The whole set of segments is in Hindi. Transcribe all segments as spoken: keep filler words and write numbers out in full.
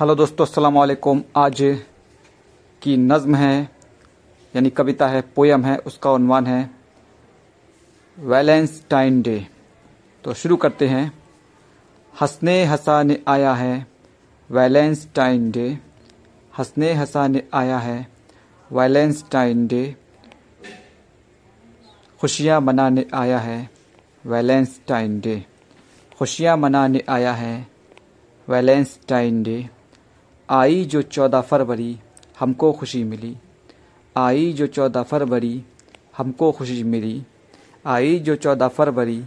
हेलो दोस्तों, अस्सलाम वालेकुम। आज की नज़म है, यानी कविता है, पोयम है, उसका उन्वान है वैलेंटाइन डे। तो शुरू करते हैं। हंसने हंसाने आया है वैलेंटाइन डे, हंसने हंसाने आया है वैलेंटाइन डे, खुशियाँ मनाने आया है वैलेंटाइन डे, खुशियाँ मनाने आया है वैलेंटाइन डे। आई जो चौदह फरवरी हमको खुशी मिली, आई जो चौदह फरवरी हमको खुशी मिली, आई जो चौदह फरवरी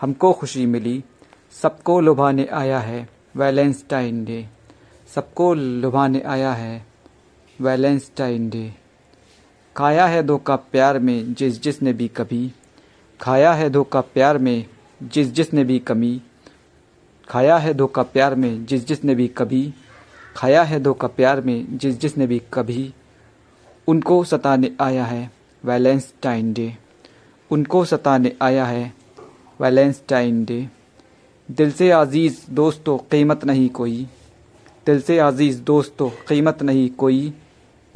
हमको खुशी मिली, सबको लुभाने आया है वैलेंटाइन डे, सबको लुभाने आया है वैलेंटाइन डे। खाया है धोखा प्यार में जिस जिसने भी कभी, खाया है धोखा प्यार में जिस जिसने भी कमी, खाया है धोखा प्यार में जिस जिसने भी कभी, खाया है धोखा प्यार में जिस जिसने भी कभी, उनको सताने आया है वैलेंटाइन डे, उनको सताने आया है वैलेंटाइन डे। दिल से आज़ीज़ दोस्तों कीमत नहीं कोई, दिल से आज़ीज़ दोस्तों कीमत नहीं कोई,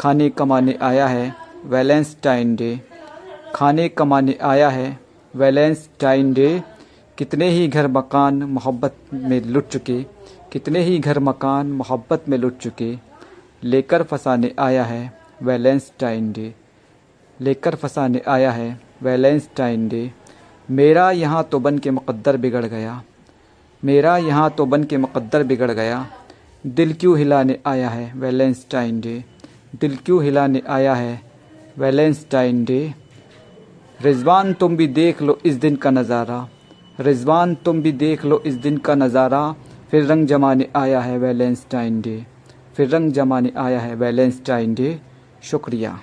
खाने कमाने आया है वैलेंटाइन डे, खाने कमाने आया है वैलेंटाइन डे। कितने ही घर मकान मोहब्बत में लुट चुके, कितने ही घर मकान मोहब्बत में लुट चुके, लेकर फंसाने आया है वैलेंटाइन डे, लेकर फंसाने आया है वैलेंटाइन डे। मेरा यहाँ तो बन के मुकद्दर बिगड़ गया, मेरा यहाँ तो बन के मुकद्दर बिगड़ गया, दिल क्यों हिलाने आया है वैलेंटाइन डे, दिल क्यों हिलाने आया है वैलेंटाइन डे। रिजवान तुम भी देख लो इस दिन का नज़ारा, रिजवान तुम भी देख लो इस दिन का नज़ारा, फिर रंग जमाने आया है वैलेंटाइन डे, फिर रंग जमाने आया है वैलेंटाइन डे। शुक्रिया।